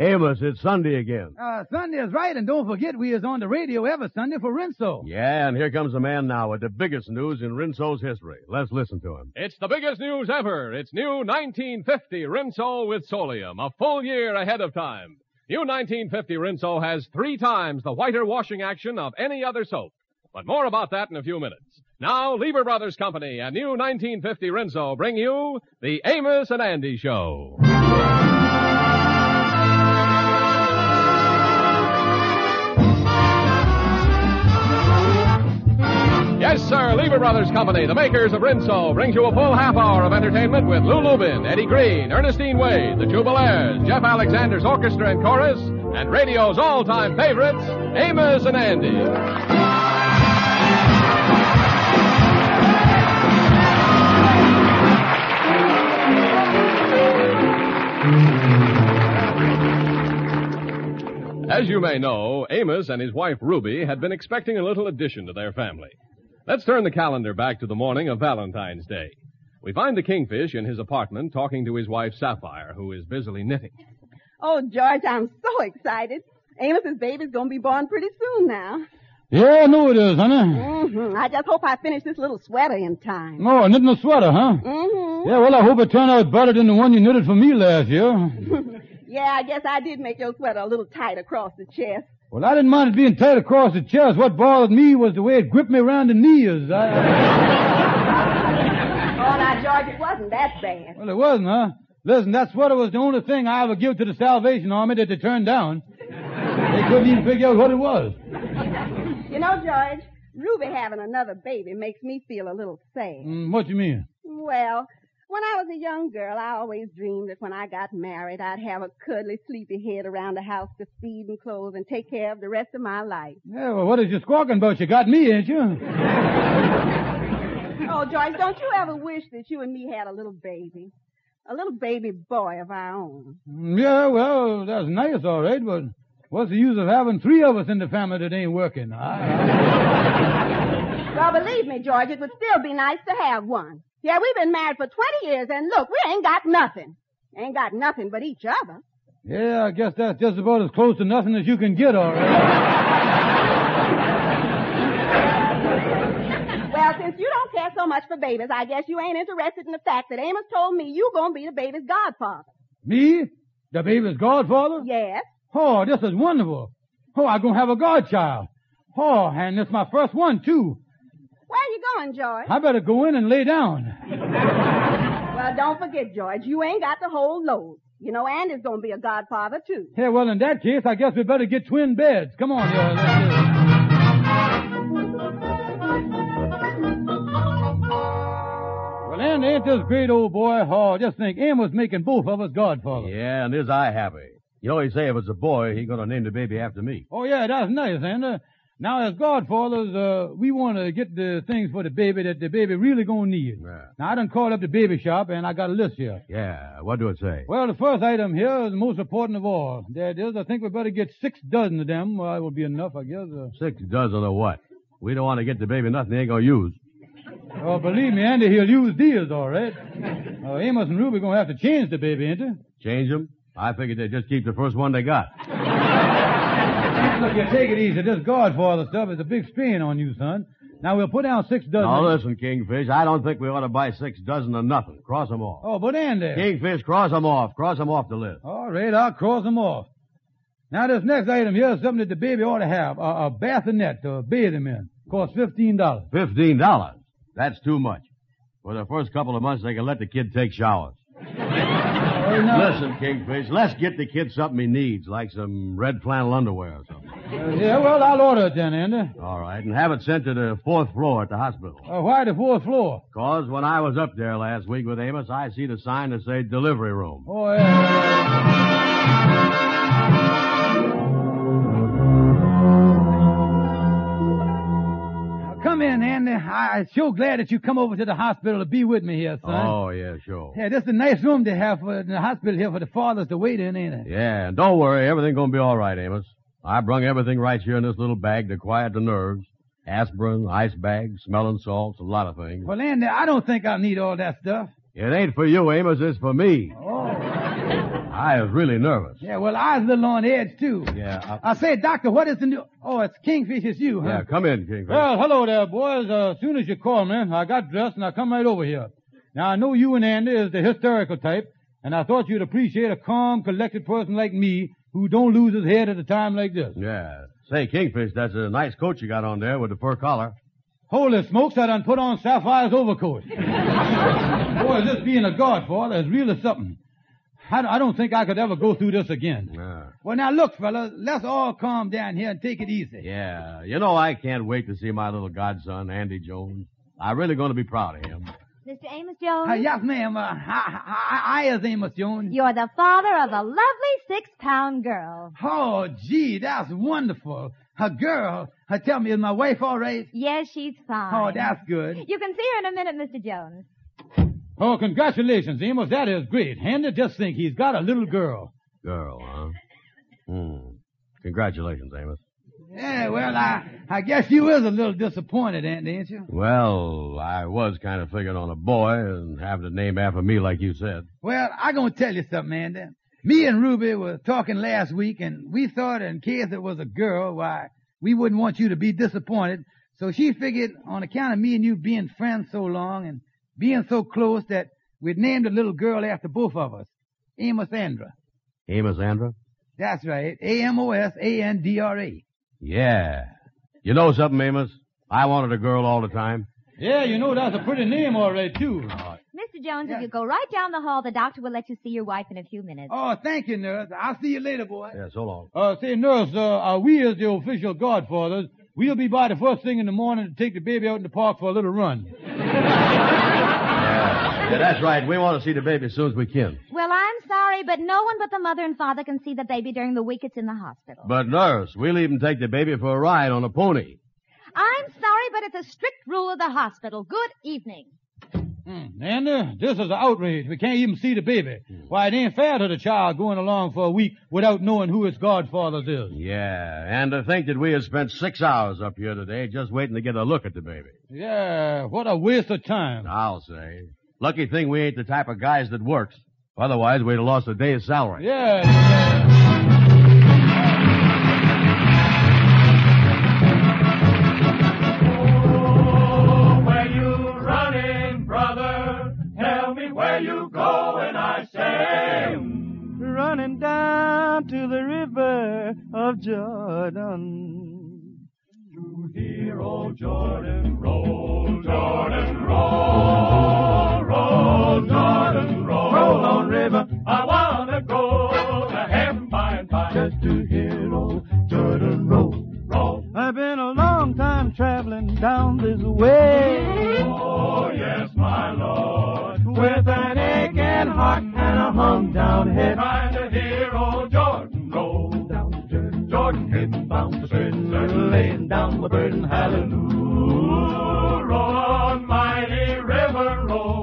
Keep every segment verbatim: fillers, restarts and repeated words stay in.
Amos, it's Sunday again. Uh, Sunday is right, and don't forget we is on the radio every Sunday for Rinso. Yeah, and here comes a man now with the biggest news in Rinso's history. Let's listen to him. It's the biggest news ever. It's new nineteen fifty Rinso with Solium, a full year ahead of time. New nineteen fifty Rinso has three times the whiter washing action of any other soap. But more about that in a few minutes. Now, Lever Brothers Company and new nineteen fifty Rinso bring you the Amos and Andy Show. Yes, sir, Lever Brothers Company, the makers of Rinso, brings you a full half hour of entertainment with Lou Lubin, Eddie Green, Ernestine Wade, the Jubilaires, Jeff Alexander's orchestra and chorus, and radio's all-time favorites, Amos and Andy. As you may know, Amos and his wife, Ruby, had been expecting a little addition to their family. Let's turn the calendar back to the morning of Valentine's Day. We find the kingfish in his apartment talking to his wife, Sapphire, who is busily knitting. Oh, George, I'm so excited. Amos's baby's going to be born pretty soon now. Yeah, I know it is, honey. Mm-hmm. I just hope I finish this little sweater in time. Oh, knitting a sweater, huh? Mm-hmm. Yeah, well, I hope it turned out better than the one you knitted for me last year. Yeah, I guess I did make your sweater a little tight across the chest. Well, I didn't mind it being tight across the chest. What bothered me was the way it gripped me around the knees. I... oh, now, George, it wasn't that bad. Well, it wasn't, huh? Listen, that sweater was the only thing I ever gave to the Salvation Army that they turned down. They couldn't even figure out what it was. You know, George, Ruby having another baby makes me feel a little sad. Mm, what do you mean? Well, when I was a young girl, I always dreamed that when I got married, I'd have a cuddly, sleepy head around the house to feed and clothe and take care of the rest of my life. Yeah, well, what is you squawking about? You got me, ain't you? Oh, George, don't you ever wish that you and me had a little baby? A little baby boy of our own. Yeah, well, that's nice, all right, but what's the use of having three of us in the family that ain't working? I... well, believe me, George, it would still be nice to have one. Yeah, we've been married for twenty years, and look, we ain't got nothing. Ain't got nothing but each other. Yeah, I guess that's just about as close to nothing as you can get, all right. Well, since you don't care so much for babies, I guess you ain't interested in the fact that Amos told me you gonna be the baby's godfather. Me? The baby's godfather? Yes. Oh, this is wonderful. Oh, I'm gonna have a godchild. Oh, and it's my first one, too. Where are you going, George? I better go in and lay down. Well, don't forget, George, you ain't got the whole load. You know, Andy's going to be a godfather, too. Yeah, well, in that case, I guess we better get twin beds. Come on, George. Well, Andy, ain't this great, old boy? Oh, just think, Amos making both of us godfathers. Yeah, and is I happy. You always say if it's a boy, he's going to name the baby after me. Oh, yeah, that's nice, Andy. Now, as godfathers, uh, we want to get the things for the baby that the baby really gonna need. Yeah. Now, I done called up the baby shop, and I got a list here. Yeah, what do it say? Well, the first item here is the most important of all. That is, I think we better get six dozen of them. Well, that would be enough, I guess. Uh, six dozen of what? We don't want to get the baby nothing he ain't gonna use. Oh, believe me, Andy, he'll use these, all right. Uh, Amos and Ruby gonna have to change the baby, ain't they? Change them? I figured they'd just keep the first one they got. Look, you take it easy. This godfather stuff is a big strain on you, son. Now, we'll put down six dozen. Now, listen, Kingfish, I don't think we ought to buy six dozen of nothing. Cross them off. Oh, but Andy. Kingfish, cross them off. Cross them off the list. All right, I'll cross them off. Now, this next item here is something that the baby ought to have. A, a bassinet to bathe him in. Costs fifteen dollars. fifteen dollars? That's too much. For the first couple of months, they can let the kid take showers. Now, listen, Kingfish, let's get the kid something he needs, like some red flannel underwear or something. Uh, yeah, well, I'll order it then, Andy. All right, and have it sent to the fourth floor at the hospital. Uh, why the fourth floor? Because when I was up there last week with Amos, I see the sign that say delivery room. Oh, yeah. Now, come in, Andy. I'm sure glad that you come over to the hospital to be with me here, son. Oh, yeah, sure. Yeah, this is a nice room to have for, in the hospital here for the fathers to wait in, ain't it? Yeah, and don't worry. Everything's going to be all right, Amos. I brung everything right here in this little bag to quiet the nerves. Aspirin, ice bags, smelling salts, a lot of things. Well, Andy, I don't think I'll need all that stuff. It ain't for you, Amos. It's for me. Oh. I was really nervous. Yeah, well, I was a little on edge, too. Yeah. I, I say, Doctor, what is the new... Oh, it's Kingfish, it's you, huh? Yeah, come in, Kingfish. Well, hello there, boys. As uh, soon as you called me, I got dressed and I come right over here. Now, I know you and Andy is the hysterical type, and I thought you'd appreciate a calm, collected person like me who don't lose his head at a time like this. Yeah. Say, Kingfish, that's a nice coat you got on there with the fur collar. Holy smokes, I done put on Sapphire's overcoat. Boy, this being a godfather is really something. I don't think I could ever go through this again. No. Well, now, look, fellas, let's all calm down here and take it easy. Yeah. You know, I can't wait to see my little godson, Andy Jones. I'm really going to be proud of him. Mister Amos Jones? Uh, yes, ma'am. Uh, I, I, I is Amos Jones. You're the father of a lovely six-pound girl. Oh, gee, that's wonderful. Her girl, her, tell me, is my wife all right? Yes, she's fine. Oh, that's good. You can see her in a minute, Mister Jones. Oh, congratulations, Amos. That is great. Andy, just think, he's got a little girl. Girl, huh? Hmm. Congratulations, Amos. Yeah, well, I, I guess you is a little disappointed, Andy, ain't you? Well, I was kind of figuring on a boy and having a name after me like you said. Well, I gonna tell you something, Andy. Me and Ruby were talking last week, and we thought in case it was a girl, why, we wouldn't want you to be disappointed. So she figured on account of me and you being friends so long and being so close that we'd named a little girl after both of us, Amosandra. Amosandra? That's right, A M O S A N D R A. Yeah. You know something, Amos? I wanted a girl all the time. Yeah, you know, that's a pretty name all right, too. Uh, Mister Jones, yeah. If you go right down the hall, the doctor will let you see your wife in a few minutes. Oh, thank you, nurse. I'll see you later, boy. Yeah, so long. Uh, say, nurse, uh, uh, we as the official godfathers, we'll be by the first thing in the morning to take the baby out in the park for a little run. Yeah, that's right. We want to see the baby as soon as we can. Well, I'm sorry, but no one but the mother and father can see the baby during the week it's in the hospital. But, nurse, we'll even take the baby for a ride on a pony. I'm sorry, but it's a strict rule of the hospital. Good evening. Mm, Andy, this is an outrage. We can't even see the baby. Why, it ain't fair to the child going along for a week without knowing who its godfathers is. Yeah, and to think that we have spent six hours up here today just waiting to get a look at the baby. Yeah, what a waste of time. I'll say. Lucky thing we ain't the type of guys that works. Otherwise, we'd have lost a day's salary. Yeah. yeah. Oh, where you running, brother? Tell me where you going, I say. Running down to the river of Jordan. To hear old Jordan roll, Jordan roll. Roll, Jordan, roll, roll on river, I want to go to heaven by and by. Just to hear old Jordan roll, roll. I've been a long time traveling down this way. Oh, yes, my Lord. With an aching heart and a hung down head. Trying to hear old Jordan roll. Down the Jordan, Jordan head bound the burden, burden, laying down the burden, hallelujah. Roll on, mighty river, roll.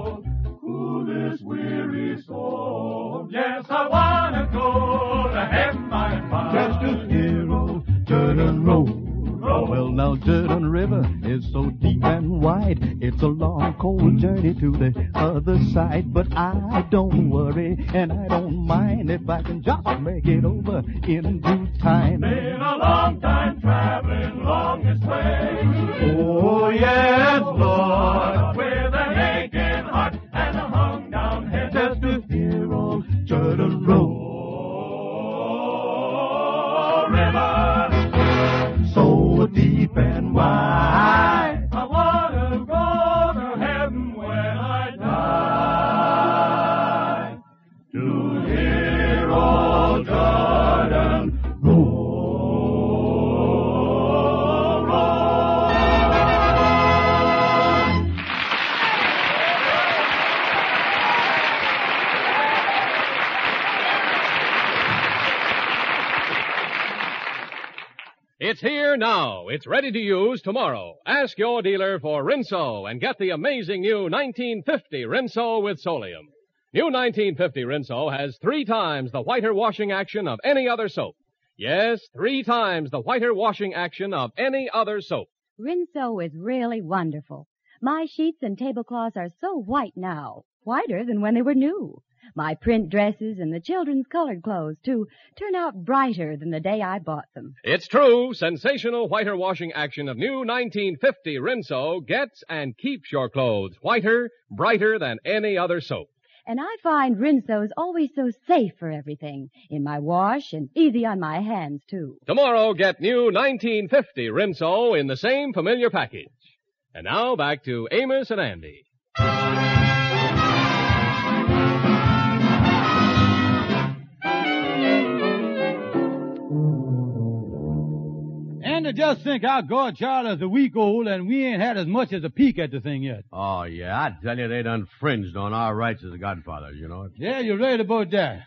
Weary soul, yes, I wanna go to heaven by and by. Just to hear old Jordan roll, roll. Well, now Jordan River is so deep and wide. It's a long, cold journey to the other side, but I don't worry and I don't mind if I can just make it over in due time. Been a long time traveling, longest way. Oh yes, Lord, with an aching heart. Jordan roll, river, so deep and wide. I wanna go to heaven when I die. To hear old Jordan roll, roll. It's here now. It's ready to use tomorrow. Ask your dealer for Rinso and get the amazing new nineteen fifty Rinso with Solium. New nineteen fifty Rinso has three times the whiter washing action of any other soap. Yes, three times the whiter washing action of any other soap. Rinso is really wonderful. My sheets and tablecloths are so white now, whiter than when they were new. My print dresses and the children's colored clothes, too, turn out brighter than the day I bought them. It's true. Sensational whiter washing action of new nineteen fifty Rinso gets and keeps your clothes whiter, brighter than any other soap. And I find Rinso is always so safe for everything, in my wash and easy on my hands, too. Tomorrow, get new nineteen fifty Rinso in the same familiar package. And now, back to Amos and Andy. And to just think our godchild is a week old and we ain't had as much as a peek at the thing yet. Oh, yeah, I tell you, they done fringed on our rights as godfathers, you know. Yeah, you're right about that.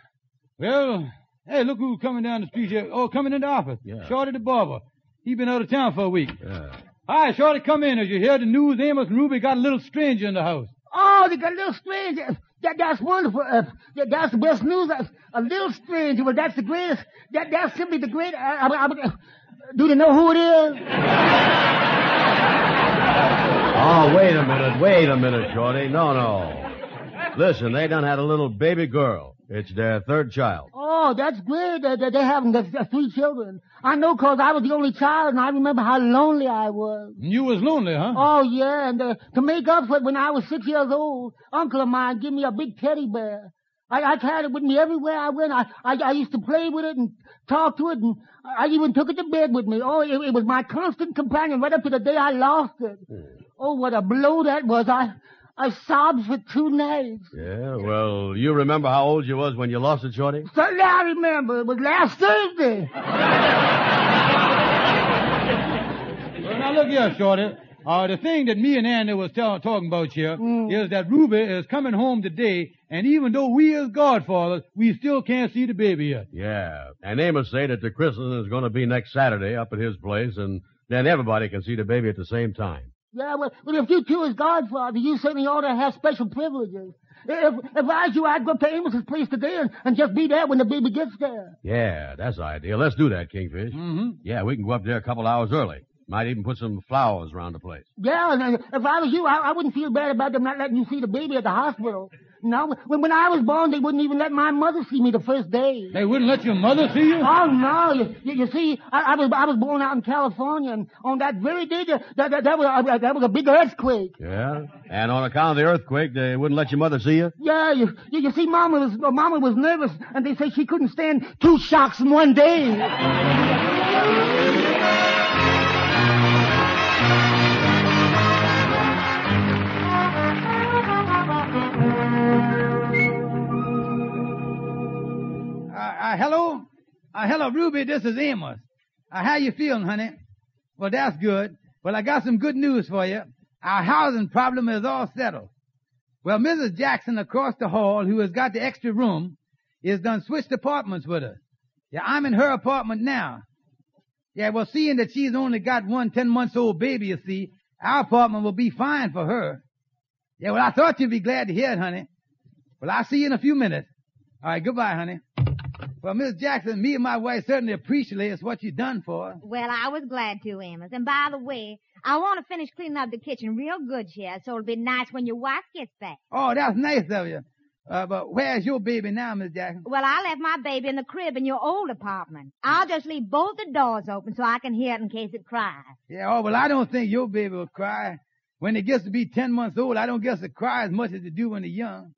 Well, hey, look who's coming down the street here. Oh, coming into office. Yeah. Shorty the barber. He been out of town for a week. Yeah. All right, Shorty, come in. As you hear the news, Amos and Ruby got a little stranger in the house. Oh, they got a little stranger. That, that's wonderful. Uh, that, that's the best news. Uh, a little stranger, but that's the greatest. That, that's simply the greatest. I, I, I, Do they know who it is? Oh, wait a minute, wait a minute, Shorty. No, no. Listen, they done had a little baby girl. It's their third child. Oh, that's great that they, they, they have three children. I know because I was the only child, and I remember how lonely I was. You was lonely, huh? Oh, yeah, and uh, to make up for it, when I was six years old, uncle of mine gave me a big teddy bear. I, I carried it with me everywhere I went. I, I I used to play with it and talk to it, and I even took it to bed with me. Oh, it, it was my constant companion right up to the day I lost it. Mm. Oh, what a blow that was. I I sobbed for two nights. Yeah, well, you remember how old you was when you lost it, Shorty? Certainly I remember. It was last Thursday. Well, now look here, Shorty. Uh, the thing that me and Andy was tell- talking about here mm. is that Ruby is coming home today, and even though we is godfathers, we still can't see the baby yet. Yeah, and Amos say that the christening is going to be next Saturday up at his place, and then everybody can see the baby at the same time. Yeah, well, well if you two is godfathers, you certainly ought to have special privileges. If, if I was you, I'd go up to Amos's place today and, and just be there when the baby gets there. Yeah, that's the idea. Let's do that, Kingfish. Mm-hmm. Yeah, we can go up there a couple hours early. Might even put some flowers around the place. Yeah, and if I was you, I, I wouldn't feel bad about them not letting you see the baby at the hospital. No, when, when I was born, they wouldn't even let my mother see me the first day. They wouldn't let your mother see you? Oh, no. You, you, you see, I, I was I was born out in California, and on that very day, there, there, there, there, was, a, there was a big earthquake. Yeah, and on account of the earthquake, they wouldn't let your mother see you? Yeah, you, you, you see, Mama was, Mama was nervous, and they say she couldn't stand two shocks in one day. Uh, hello? Uh, hello, Ruby, this is Amos. Uh, how you feeling, honey? Well, that's good. Well, I got some good news for you. Our housing problem is all settled. Well, Missus Jackson across the hall, who has got the extra room, is done switched apartments with us. Yeah, I'm in her apartment now. Yeah, well, seeing that she's only got one ten-months-old baby, you see, our apartment will be fine for her. Yeah, well, I thought you'd be glad to hear it, honey. Well, I'll see you in a few minutes. All right, goodbye, honey. Well, Miss Jackson, me and my wife certainly appreciate what you done for us. Well, I was glad to, Amos. And by the way, I want to finish cleaning up the kitchen real good here, so it'll be nice when your wife gets back. Oh, that's nice of you. Uh, but where's your baby now, Miss Jackson? Well, I left my baby in the crib in your old apartment. I'll just leave both the doors open so I can hear it in case it cries. Yeah, oh, well, I don't think your baby will cry. When it gets to be ten months old, I don't guess it cries as much as it do when it's young.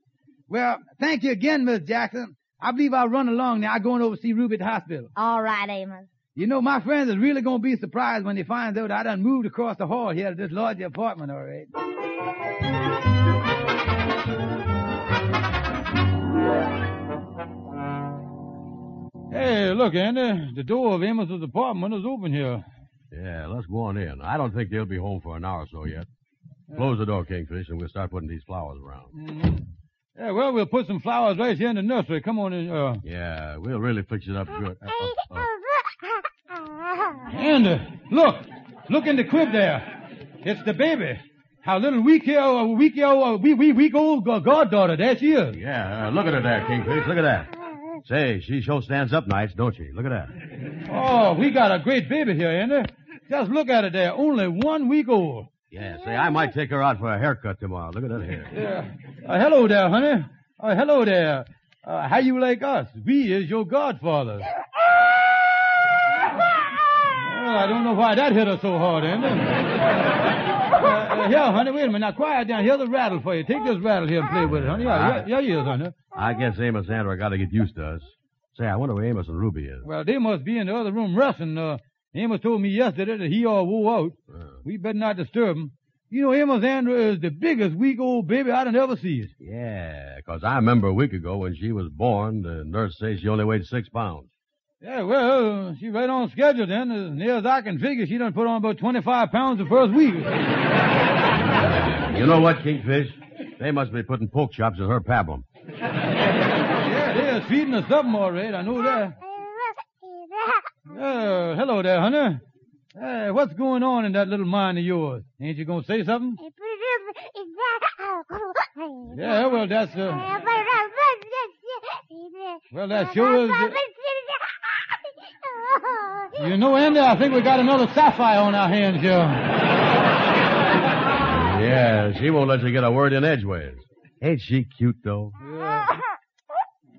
Well, thank you again, Miss Jackson. I believe I'll run along now. I'm going over to see Ruby at the hospital. All right, Amos. You know, my friends is really going to be surprised when they find out I done moved across the hall here to this larger apartment, all right. Hey, look, Andy. The door of Amos's apartment is open here. Yeah, let's go on in. I don't think they'll be home for an hour or so yet. Close the door, Kingfish, and we'll start putting these flowers around. Mm-hmm. Yeah, well, we'll put some flowers right here in the nursery. Come on in. Uh... Yeah, we'll really fix it up good. Uh, uh, uh. Andy, look. Look in the crib there. It's the baby. Our little week-old, week week, week old goddaughter. There she is. Yeah, uh, look at her there, Kingfish. Look at that. Say, she sure stands up nights, don't she? Look at that. Oh, we got a great baby here, Andy. Just look at her there. Only one week old. Yeah, say, I might take her out for a haircut tomorrow. Look at that hair. Yeah. Uh, hello there, honey. Uh, hello there. Uh, how you like us? We is your godfather. Well, I don't know why that hit us so hard, ain't it? Uh, here, honey, wait a minute. Now, quiet down. Here's the rattle for you. Take this rattle here and play with it, honey. Yeah, yeah, yeah, honey. I guess Amos and Andrew got to get used to us. Say, I wonder where Amos and Ruby is. Well, they must be in the other room wrestling. Uh, Amos told me yesterday that he all wore out. Uh. We better not disturb him. You know, Amos Andrew is the biggest weak old baby I done ever seen. Yeah, because I remember a week ago when she was born, the nurse says she only weighed six pounds. Yeah, well, she's right on schedule then. As near as I can figure, she done put on about twenty-five pounds the first week. You know what, Kingfish? They must be putting pork chops in her pablum. Yeah, they are feeding us something all right. I know that. Uh, hello there, honey. Hey, what's going on in that little mind of yours? Ain't you gonna say something? Yeah, well, that's, uh... Well, that sure is... Uh... You know, Andy, I think we got another sapphire on our hands here. Yeah, she won't let you get a word in edgeways. Ain't she cute, though? Yeah.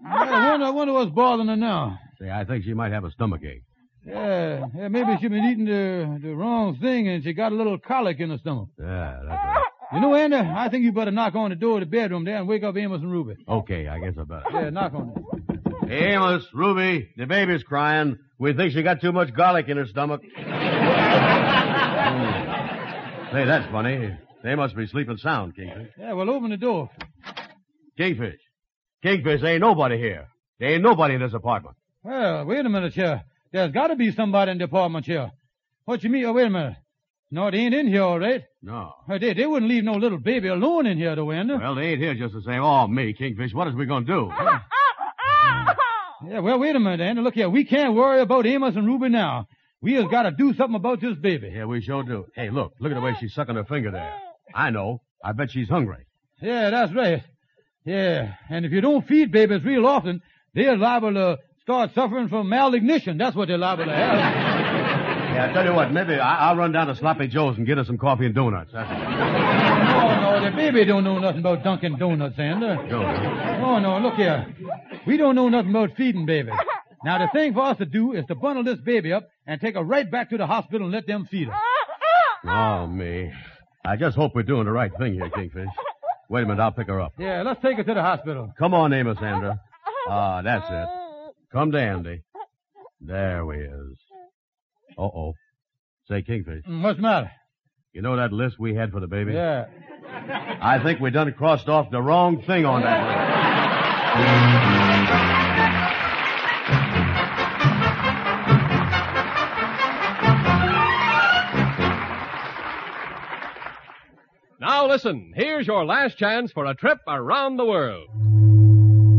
I wonder, I wonder what's bothering her now. See, I think she might have a stomachache. Yeah, yeah, maybe she's been eating the, the wrong thing and she got a little colic in her stomach. Yeah, that's right. You know, Andy, I think you better knock on the door of the bedroom there and wake up Amos and Ruby. Okay, I guess I better. Yeah, knock on it. Hey, Amos, Ruby, the baby's crying. We think she got too much garlic in her stomach. Mm. Hey, that's funny. They must be sleeping sound, Kingfish. Yeah, well, open the door. Kingfish. Kingfish, there ain't nobody here. There ain't nobody in this apartment. Well, wait a minute, here. There's got to be somebody in the apartment here. What you mean? Oh, wait a minute. No, they ain't in here, all right. No. They, they wouldn't leave no little baby alone in here, though, Andy. Well, they ain't here just the same. Oh, me, Kingfish, what is we going to do? Yeah. yeah, well, wait a minute, Andy. Look here, we can't worry about Amos and Ruby now. We has got to do something about this baby. Yeah, we sure do. Hey, look. Look at the way she's sucking her finger there. I know. I bet she's hungry. Yeah, that's right. Yeah, and if you don't feed babies real often, they're liable to... start suffering from malnutrition. That's what they're liable to have. Yeah, I tell you what, maybe I- I'll run down to Sloppy Joe's and get her some coffee and donuts. That's it. No, no, the baby don't know nothing about Dunkin' Donuts, Sander. No, no, look here. We don't know nothing about feeding babies. Now, the thing for us to do is to bundle this baby up and take her right back to the hospital and let them feed her. Oh, me. I just hope we're doing the right thing here, Kingfish. Wait a minute, I'll pick her up. Yeah, let's take her to the hospital. Come on, Amosandra. Ah, uh, that's it. Come to Andy. There we is. Uh-oh. Say, Kingfish. What's the matter? You know that list we had for the baby? Yeah. I think we done crossed off the wrong thing on that list. Now listen, here's your last chance for a trip around the world.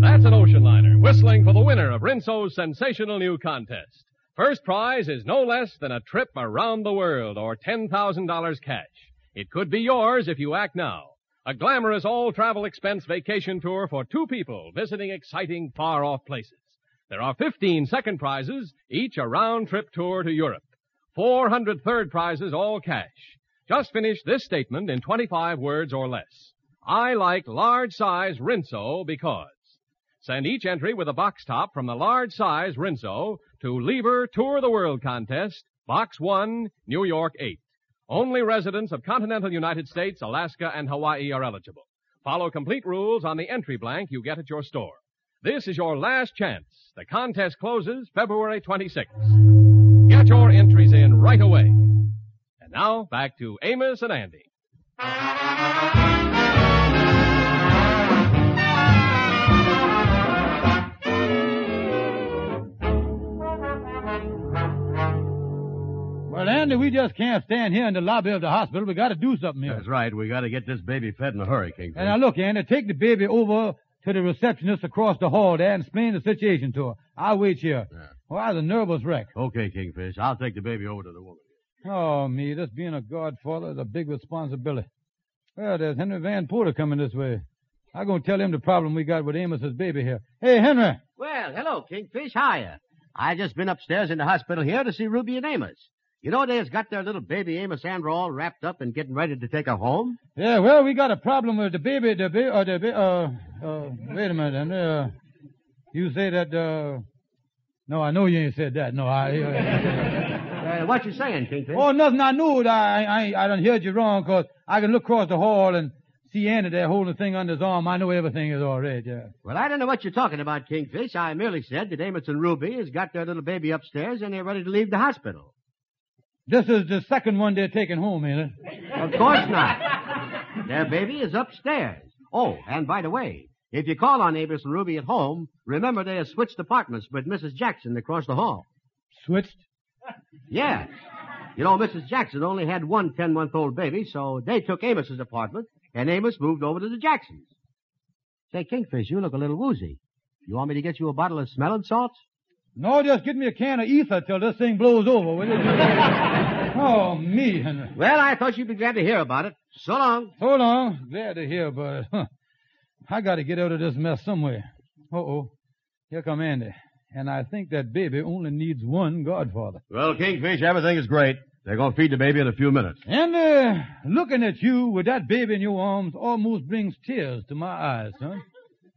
That's an ocean liner whistling for the winner of Rinso's sensational new contest. First prize is no less than a trip around the world or ten thousand dollars cash. It could be yours if you act now. A glamorous all-travel expense vacation tour for two people visiting exciting far-off places. There are fifteen second prizes, each a round-trip tour to Europe. four hundred third prizes, all cash. Just finish this statement in twenty-five words or less. I like large-size Rinso because... Send each entry with a box top from the large size Rinso to Lever Tour the World Contest, Box one, New York eight. Only residents of continental United States, Alaska, and Hawaii are eligible. Follow complete rules on the entry blank you get at your store. This is your last chance. The contest closes February twenty-sixth. Get your entries in right away. And now, back to Amos and Andy. Well, Andy, we just can't stand here in the lobby of the hospital. We got to do something here. That's right. We got to get this baby fed in a hurry, Kingfish. And now, look, Andy, take the baby over to the receptionist across the hall there and explain the situation to her. I'll wait here. Yeah. Well, I was a nervous wreck. Okay, Kingfish. I'll take the baby over to the woman. Oh, me, this being a godfather is a big responsibility. Well, there's Henry Van Porter coming this way. I'm going to tell him the problem we got with Amos's baby here. Hey, Henry. Well, hello, Kingfish. Hiya. I just been upstairs in the hospital here to see Ruby and Amos. You know they has got their little baby Amosandra all wrapped up and getting ready to take her home? Yeah, well, we got a problem with the baby, the baby, uh, the baby, uh, uh, wait a minute, uh, you say that, uh, no, I know you ain't said that, no, I, uh, uh what you saying, Kingfish? Oh, nothing, I knew it, I, I, I done heard you wrong, cause I can look across the hall and see Andy there holding the thing under his arm, I know everything is all right, yeah. Well, I don't know what you're talking about, Kingfish, I merely said that Amos and Ruby has got their little baby upstairs and they're ready to leave the hospital. This is the second one they're taking home, ain't it? Of course not. Their baby is upstairs. Oh, and by the way, if you call on Amos and Ruby at home, remember they have switched apartments with Missus Jackson across the hall. Switched? Yes. You know, Missus Jackson only had one ten-month-old baby, so they took Amos's apartment, and Amos moved over to the Jacksons. Say, Kingfish, you look a little woozy. You want me to get you a bottle of smelling salts? No, just get me a can of ether till this thing blows over, will you? Oh, me, Henry. Well, I thought you'd be glad to hear about it. So long. So long. Glad to hear about it. Huh. I got to get out of this mess somewhere. Uh-oh. Here come Andy. And I think that baby only needs one godfather. Well, Kingfish, everything is great. They're going to feed the baby in a few minutes. And uh, looking at you with that baby in your arms almost brings tears to my eyes, huh?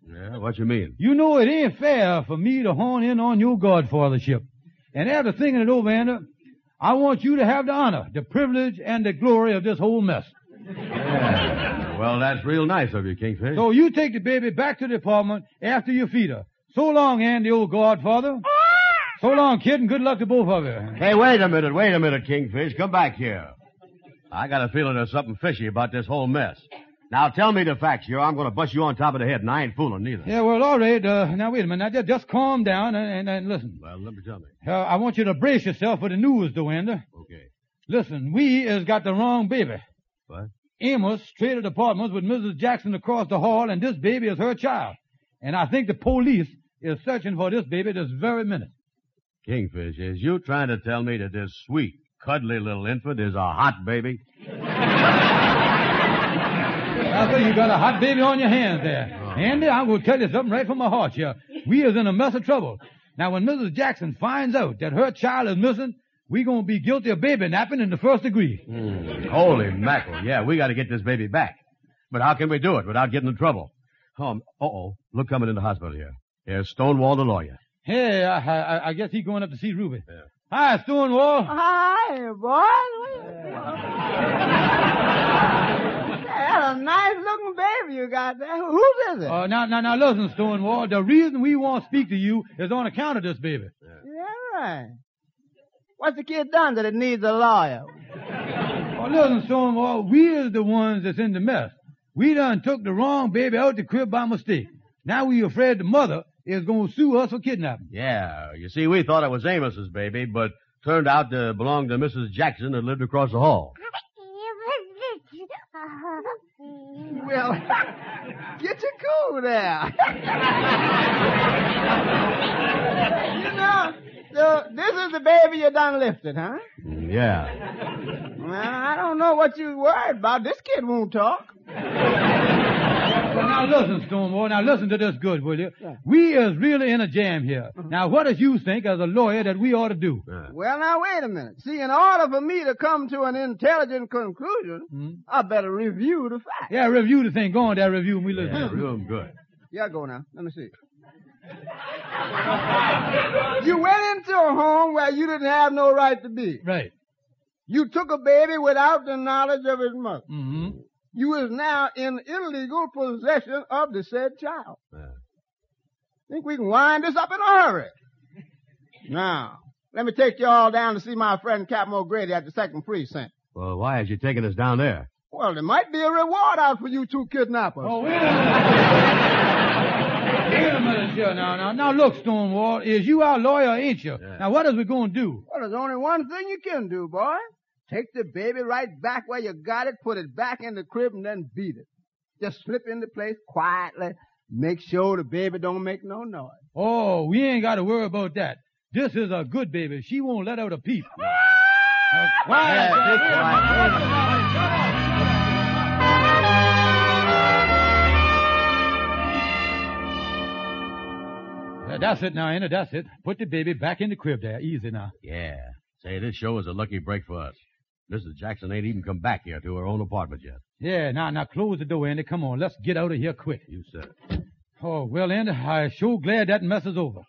Yeah, what you mean? You know, it ain't fair for me to horn in on your godfathership. And after thinking it over, Andy, I want you to have the honor, the privilege, and the glory of this whole mess. Yeah. Well, that's real nice of you, Kingfish. So you take the baby back to the apartment after you feed her. So long, Andy, old godfather. So long, kid, and good luck to both of you. Hey, wait a minute, wait a minute, Kingfish. Come back here. I got a feeling there's something fishy about this whole mess. Now, tell me the facts, you. I'm going to bust you on top of the head, and I ain't fooling neither. Yeah, well, all right. Uh, now, wait a minute. Now, just, just calm down and, and, and listen. Well, let me tell you. Uh, I want you to brace yourself for the news, Doanda. Okay. Listen, we has got the wrong baby. What? Amos traded apartments with Missus Jackson across the hall, and this baby is her child. And I think the police is searching for this baby this very minute. Kingfish, is you trying to tell me that this sweet, cuddly little infant is a hot baby? I think you got a hot baby on your hands there. Oh. Andy, I'm going to tell you something right from my heart here. We is in a mess of trouble. Now, when Missus Jackson finds out that her child is missing, we're going to be guilty of baby napping in the first degree. Mm. Holy mackerel. Yeah, we got to get this baby back. But how can we do it without getting in trouble? Um, uh-oh. Look, coming in the hospital here. Here's Stonewall, the lawyer. Hey, I, I, I guess he's going up to see Ruby. Yeah. Hi, Stonewall. Hi, boy. That's a nice-looking baby you got there. Whose is it? Uh, now, now, now, listen, Stonewall. The reason we want to speak to you is on account of this baby. Yeah, yeah right. What's the kid done that it needs a lawyer? Oh, listen, Stonewall, we is the ones that's in the mess. We done took the wrong baby out the crib by mistake. Now we afraid the mother is going to sue us for kidnapping. Yeah, you see, we thought it was Amos's baby, but turned out to belong to Missus Jackson that lived across the hall. Well, get your cool there. You know, so this is the baby you done lifted, huh? Yeah. Well, I don't know what you worried about. This kid won't talk. Well, now listen, Stonewall. Now listen to this good, will you? Yeah. We is really in a jam here. Uh-huh. Now, what does you think as a lawyer that we ought to do? Uh. Well, now, wait a minute. See, in order for me to come to an intelligent conclusion, mm-hmm. I better review the facts. Yeah, review the thing. Go on there, review, and we listen. Yeah, review them good. Yeah, go now. Let me see. You went into a home where you didn't have no right to be. Right. You took a baby without the knowledge of his mother. Mm-hmm. You is now in illegal possession of the said child. Yeah. Think we can wind this up in a hurry. Now, let me take you all down to see my friend Captain O'Grady at the Second Precinct. Well, why is you taking us down there? Well, there might be a reward out for you two kidnappers. Oh, wait a minute. Wait a minute, sure. Now, now, now, look, Stonewall, is you our lawyer, ain't you? Yeah. Now, what is we going to do? Well, there's only one thing you can do, boy. Take the baby right back where you got it, put it back in the crib, and then beat it. Just slip into place quietly. Make sure the baby don't make no noise. Oh, we ain't got to worry about that. This is a good baby. She won't let out a peep. Now, quiet, yeah, baby. Quiet. That's it now, Anna, that's it. Put the baby back in the crib there. Easy now. Yeah. Say, this show is a lucky break for us. Missus Jackson ain't even come back here to her own apartment yet. Yeah, now, now, close the door, Andy. Come on, let's get out of here quick. You said it. Oh, well, Andy, I'm sure glad that mess is over.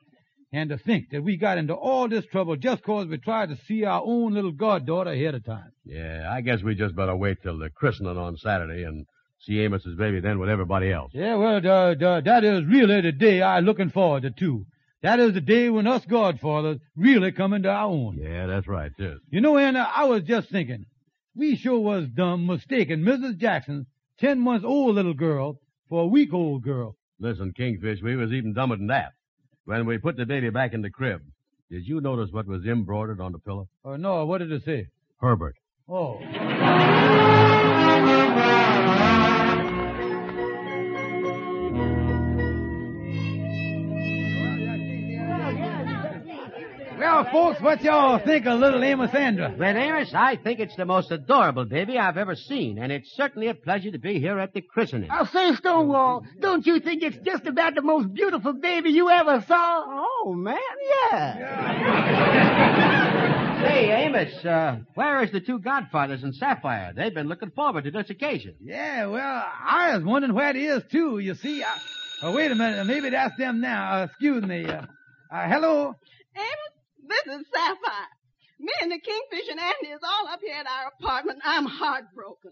And to think that we got into all this trouble just because we tried to see our own little goddaughter ahead of time. Yeah, I guess we just better wait till the christening on Saturday and see Amos's baby then with everybody else. Yeah, well, uh, uh, that is really the day I'm looking forward to, too. That is the day when us godfathers really come into our own. Yeah, that's right, too. You know, Anna, I was just thinking, we sure was dumb mistaking Missus Jackson's ten-month-old little girl for a week-old girl. Listen, Kingfish, we was even dumber than that. When we put the baby back in the crib, did you notice what was embroidered on the pillow? Oh, no, what did it say? Herbert. Oh. Well, folks, what y'all think of little Amosandra? Well, Amos, I think it's the most adorable baby I've ever seen, and it's certainly a pleasure to be here at the christening. I'll say, Stonewall, don't you think it's just about the most beautiful baby you ever saw? Oh, man, yeah. yeah. Hey, Amos, uh, where is the two godfathers and Sapphire? They've been looking forward to this occasion. Yeah, well, I was wondering where it is, too. You see, I... Oh, wait a minute. Maybe that's them now. Uh, excuse me. Uh, uh, hello? Amos? This is Sapphire. Me and the Kingfish and Andy is all up here at our apartment. I'm heartbroken.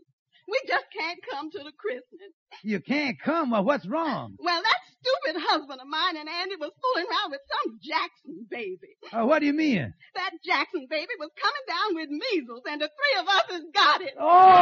We just can't come to the christening. You can't come? Well, what's wrong? Well, that stupid husband of mine and Andy was fooling around with some Jackson baby. Uh, what do you mean? That Jackson baby was coming down with measles, and the three of us has got it. Oh!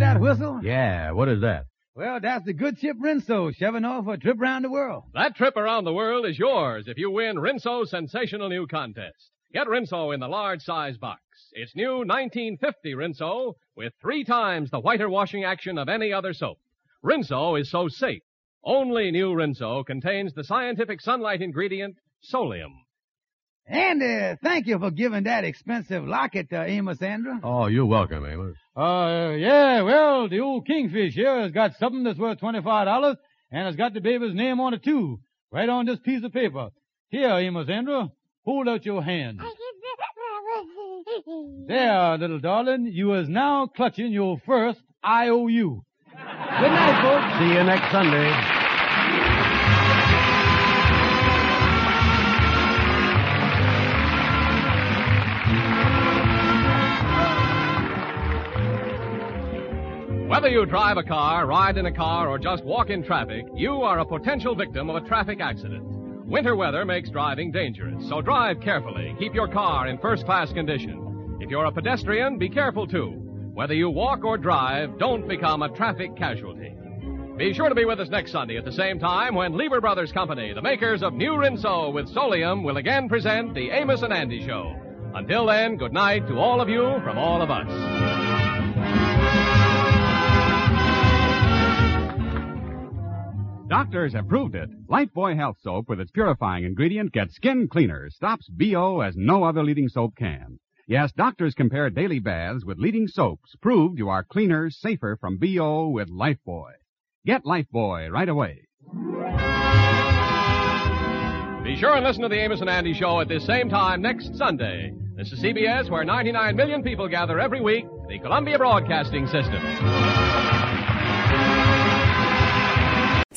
That whistle? Yeah, what is that? Well, that's the good ship Rinso, shoving off a trip around the world. That trip around the world is yours if you win Rinso's sensational new contest. Get Rinso in the large size box. It's new nineteen fifty Rinso with three times the whiter washing action of any other soap. Rinso is so safe. Only new Rinso contains the scientific sunlight ingredient, Solium. Andy, thank you for giving that expensive locket to Amosandra. Oh, you're welcome, Amos. Uh, yeah, well, the old Kingfish here has got something that's worth twenty-five dollars, and it's got the baby's name on it, too, right on this piece of paper. Here, Amosandra, hold out your hand. There, little darling, you is now clutching your first I O U. Good night, folks. See you next Sunday. Whether you drive a car, ride in a car, or just walk in traffic, you are a potential victim of a traffic accident. Winter weather makes driving dangerous, so drive carefully. Keep your car in first-class condition. If you're a pedestrian, be careful, too. Whether you walk or drive, don't become a traffic casualty. Be sure to be with us next Sunday at the same time when Lever Brothers Company, the makers of New Rinso with Solium, will again present the Amos and Andy Show. Until then, good night to all of you from all of us. Doctors have proved it. Lifebuoy Health Soap, with its purifying ingredient, gets skin cleaner, stops B O as no other leading soap can. Yes, doctors compare daily baths with leading soaps, proved you are cleaner, safer from B O with Lifebuoy. Get Lifebuoy right away. Be sure and listen to the Amos and Andy Show at this same time next Sunday. This is C B S, where ninety-nine million people gather every week, the Columbia Broadcasting System.